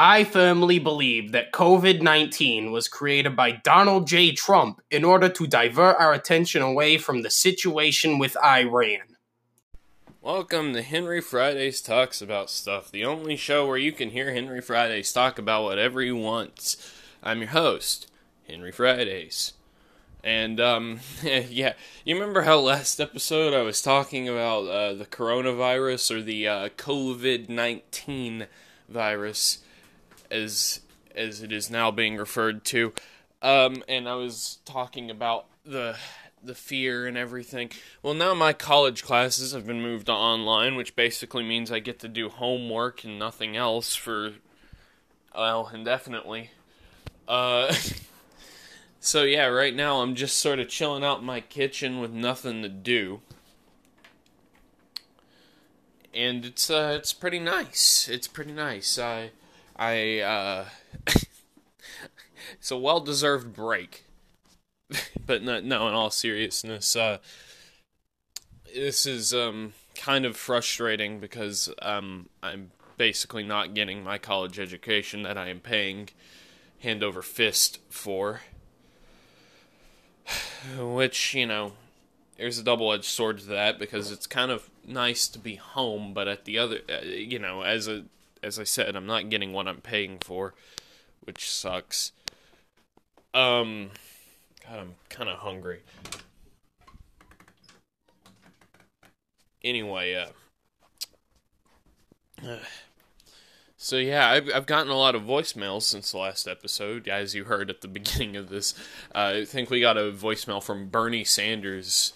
I firmly believe that COVID-19 was created by Donald J. Trump in order to divert our attention away from the situation with Iran. Welcome to Henry Friday's Talks About Stuff, the only show where you can hear Henry Fridays talk about whatever he wants. I'm your host, Henry Fridays. And, yeah, you remember how last episode I was talking about the coronavirus, or the COVID-19 virus, as it is now being referred to, and I was talking about the fear and everything. Well, now my college classes have been moved to online, which basically means I get to do homework and nothing else for, well, indefinitely. So yeah, right now I'm just sort of chilling out in my kitchen with nothing to do. And it's pretty nice. It's pretty nice. It's a well-deserved break. But no, in all seriousness, this is kind of frustrating because I'm basically not getting my college education that I am paying hand over fist for. Which, you know, there's a double-edged sword to that, because it's kind of nice to be home, but at the other, you know, as I said, I'm not getting what I'm paying for, which sucks. God, I'm kind of hungry. Anyway, so yeah, I've gotten a lot of voicemails since the last episode, as you heard at the beginning of this. I think we got a voicemail from Bernie Sanders,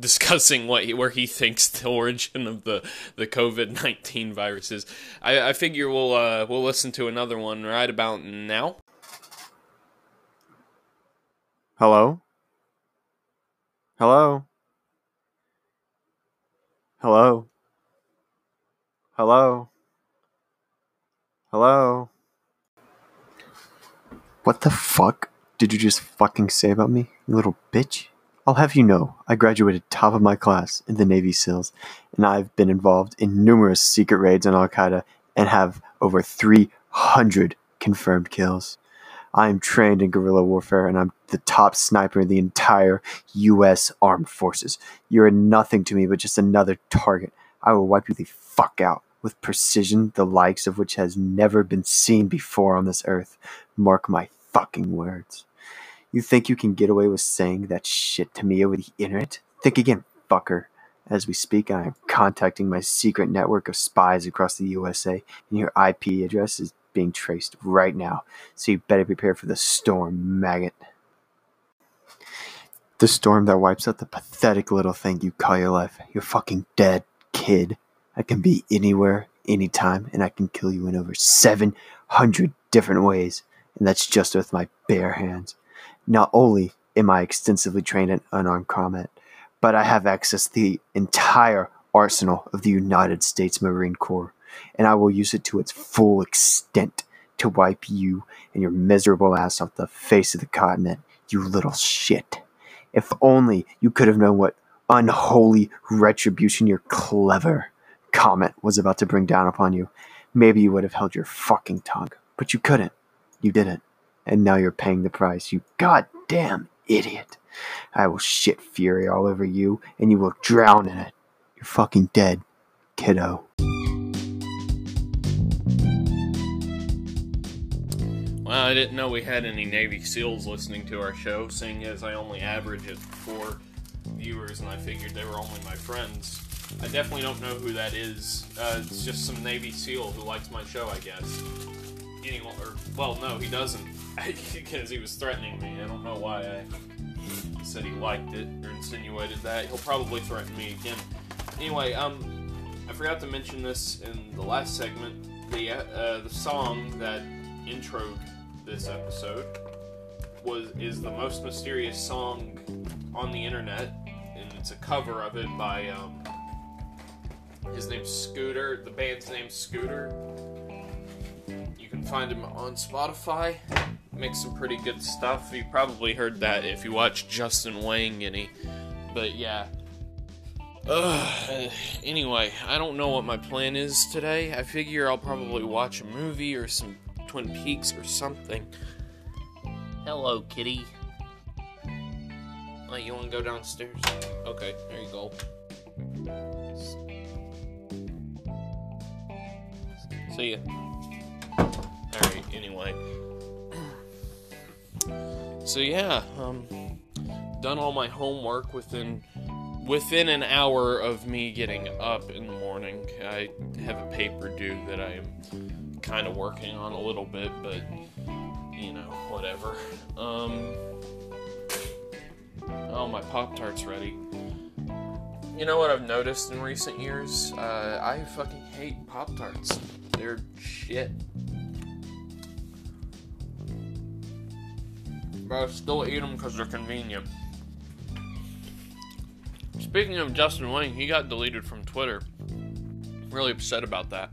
discussing where he thinks the origin of the COVID-19 virus is. I figure we'll listen to another one right about now. Hello? Hello? Hello? Hello? Hello? What the fuck did you just fucking say about me, you little bitch? I'll have you know, I graduated top of my class in the Navy SEALs, and I've been involved in numerous secret raids on Al-Qaeda and have over 300 confirmed kills. I am trained in guerrilla warfare, and I'm the top sniper in the entire U.S. Armed Forces. You're nothing to me but just another target. I will wipe you the fuck out with precision, the likes of which has never been seen before on this earth. Mark my fucking words. You think you can get away with saying that shit to me over the internet? Think again, fucker. As we speak, I am contacting my secret network of spies across the USA, and your IP address is being traced right now, so you better prepare for the storm, maggot. The storm that wipes out the pathetic little thing you call your life. You're fucking dead, kid. I can be anywhere, anytime, and I can kill you in over 700 different ways, and that's just with my bare hands. Not only am I extensively trained in unarmed combat, but I have access to the entire arsenal of the United States Marine Corps, and I will use it to its full extent to wipe you and your miserable ass off the face of the continent, you little shit. If only you could have known what unholy retribution your clever comment was about to bring down upon you, maybe you would have held your fucking tongue, but you couldn't. You didn't. And now you're paying the price, you goddamn idiot. I will shit fury all over you, and you will drown in it. You're fucking dead, kiddo. Well, I didn't know we had any Navy SEALs listening to our show, seeing as I only average at 4 viewers, and I figured they were only my friends. I definitely don't know who that is. It's just some Navy SEAL who likes my show, I guess. Anyway, well, no, he doesn't. Because he was threatening me. I don't know why I said he liked it or insinuated that. He'll probably threaten me again. Anyway, I forgot to mention this in the last segment. The song that introed this episode is the most mysterious song on the internet, and it's a cover of it by his name's Scooter. The band's name's Scooter. You can find him on Spotify. Makes some pretty good stuff. You probably heard that if you watch Justin Whang any. But yeah, Anyway, I don't know what my plan is today. I figure I'll probably watch a movie or some Twin Peaks or something. Hello, kitty. Oh, you want to go downstairs? Okay, there you go. See ya. Alright, anyway. So yeah, done all my homework within an hour of me getting up in the morning. I have a paper due that I am kind of working on a little bit, but, you know, whatever. Oh, my Pop-Tart's ready. You know what I've noticed in recent years? I fucking hate Pop-Tarts. They're shit. But I still eat them because they're convenient. Speaking of Justin Whang, he got deleted from Twitter. I'm really upset about that.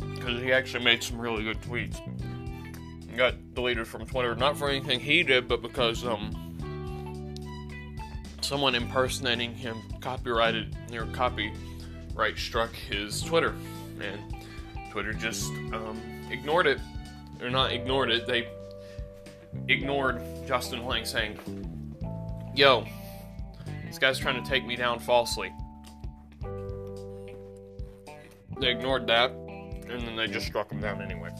Because he actually made some really good tweets. He got deleted from Twitter, not for anything he did, but because someone impersonating him copyright struck his Twitter. And Twitter just ignored it. Or not ignored it, they ignored Justin Lang saying, yo, this guy's trying to take me down falsely. They ignored that, and then they just struck him down anyway.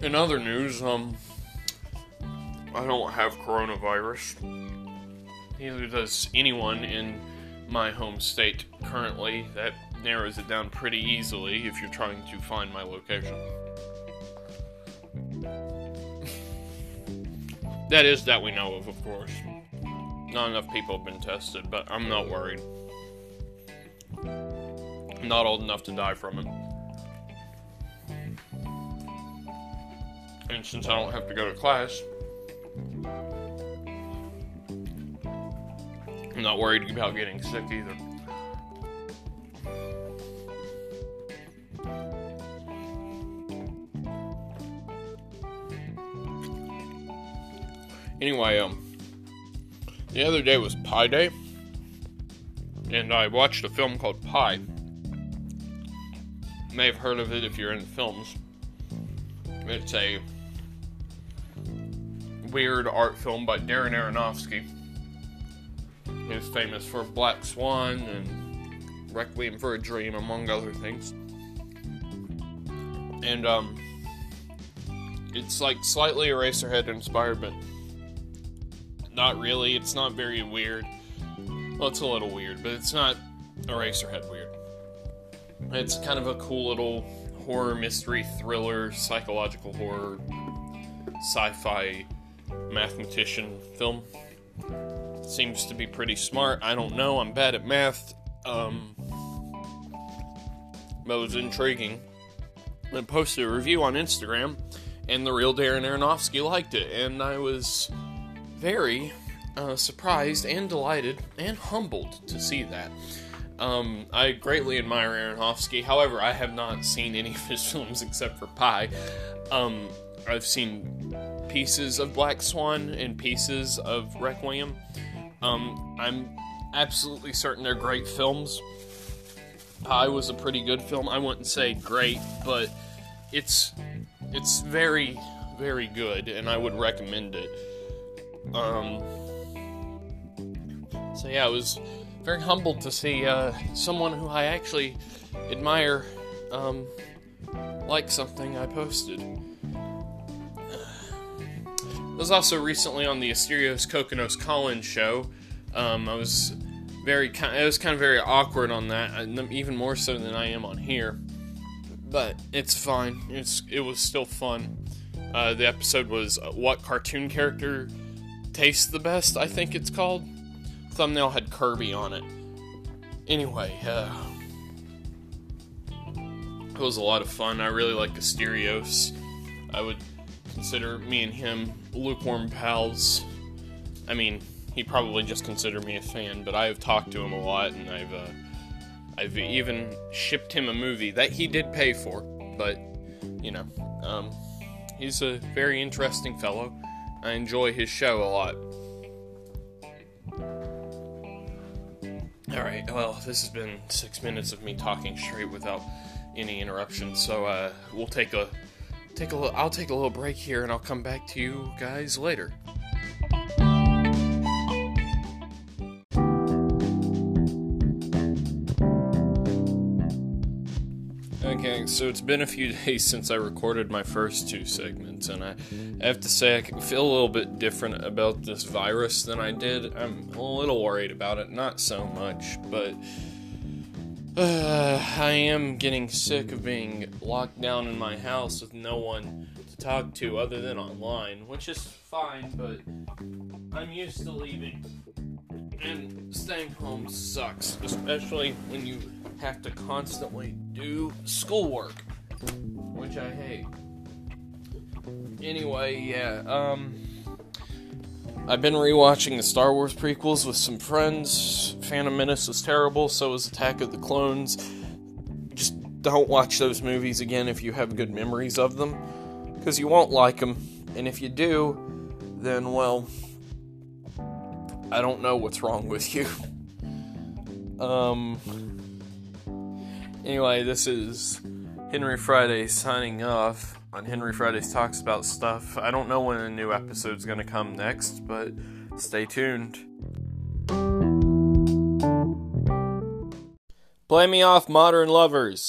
In other news, I don't have coronavirus. Neither does anyone in my home state currently. That narrows it down pretty easily if you're trying to find my location. That is that we know of course. Not enough people have been tested, but I'm not worried. I'm not old enough to die from it. And since I don't have to go to class, I'm not worried about getting sick either. Anyway, the other day was Pi Day, and I watched a film called Pie. You may have heard of it if you're into films. It's a weird art film by Darren Aronofsky. He's famous for Black Swan and Requiem for a Dream, among other things. And, it's like slightly Eraserhead inspired, but not really. It's not very weird. Well, it's a little weird, but it's not Eraserhead weird. It's kind of a cool little horror, mystery, thriller, psychological horror, sci-fi, mathematician film. Seems to be pretty smart. I don't know. I'm bad at math. But it was intriguing. I posted a review on Instagram, and the real Darren Aronofsky liked it. And I was very surprised and delighted and humbled to see that. I greatly admire Aronofsky. However, I have not seen any of his films except for Pie. I've seen pieces of Black Swan and pieces of Requiem. I'm absolutely certain they're great films. Pie was a pretty good film. I wouldn't say great, but it's very, very good, and I would recommend it. So yeah, I was very humbled to see someone who I actually admire like something I posted. I was also recently on the Asterios Coconos Collins show. I was very awkward on that, even more so than I am on here. But it's fine. It was still fun. The episode was "What Cartoon Character Tastes the Best?" I think it's called. Thumbnail had Kirby on it. Anyway, it was a lot of fun. I really like Asterios. I would consider me and him lukewarm pals. I mean, he probably just considered me a fan, but I have talked to him a lot, and I've even shipped him a movie that he did pay for, but, you know, He's a very interesting fellow. I enjoy his show a lot. Alright, well, this has been 6 minutes of me talking straight without any interruption, so we'll I'll take a little break here, and I'll come back to you guys later. Okay, so it's been a few days since I recorded my first two segments, and I have to say I feel a little bit different about this virus than I did. I'm a little worried about it, not so much, but I am getting sick of being locked down in my house with no one to talk to other than online, which is fine, but I'm used to leaving. And staying home sucks, especially when you have to constantly do schoolwork, which I hate. Anyway, yeah, I've been rewatching the Star Wars prequels with some friends. Phantom Menace was terrible, so was Attack of the Clones. Just don't watch those movies again if you have good memories of them, because you won't like them, and if you do, then, well, I don't know what's wrong with you. Anyway, this is Henry Friday signing off on Henry Friday's Talks About Stuff. I don't know when a new episode's going to come next, but stay tuned. Play me off, Modern Lovers.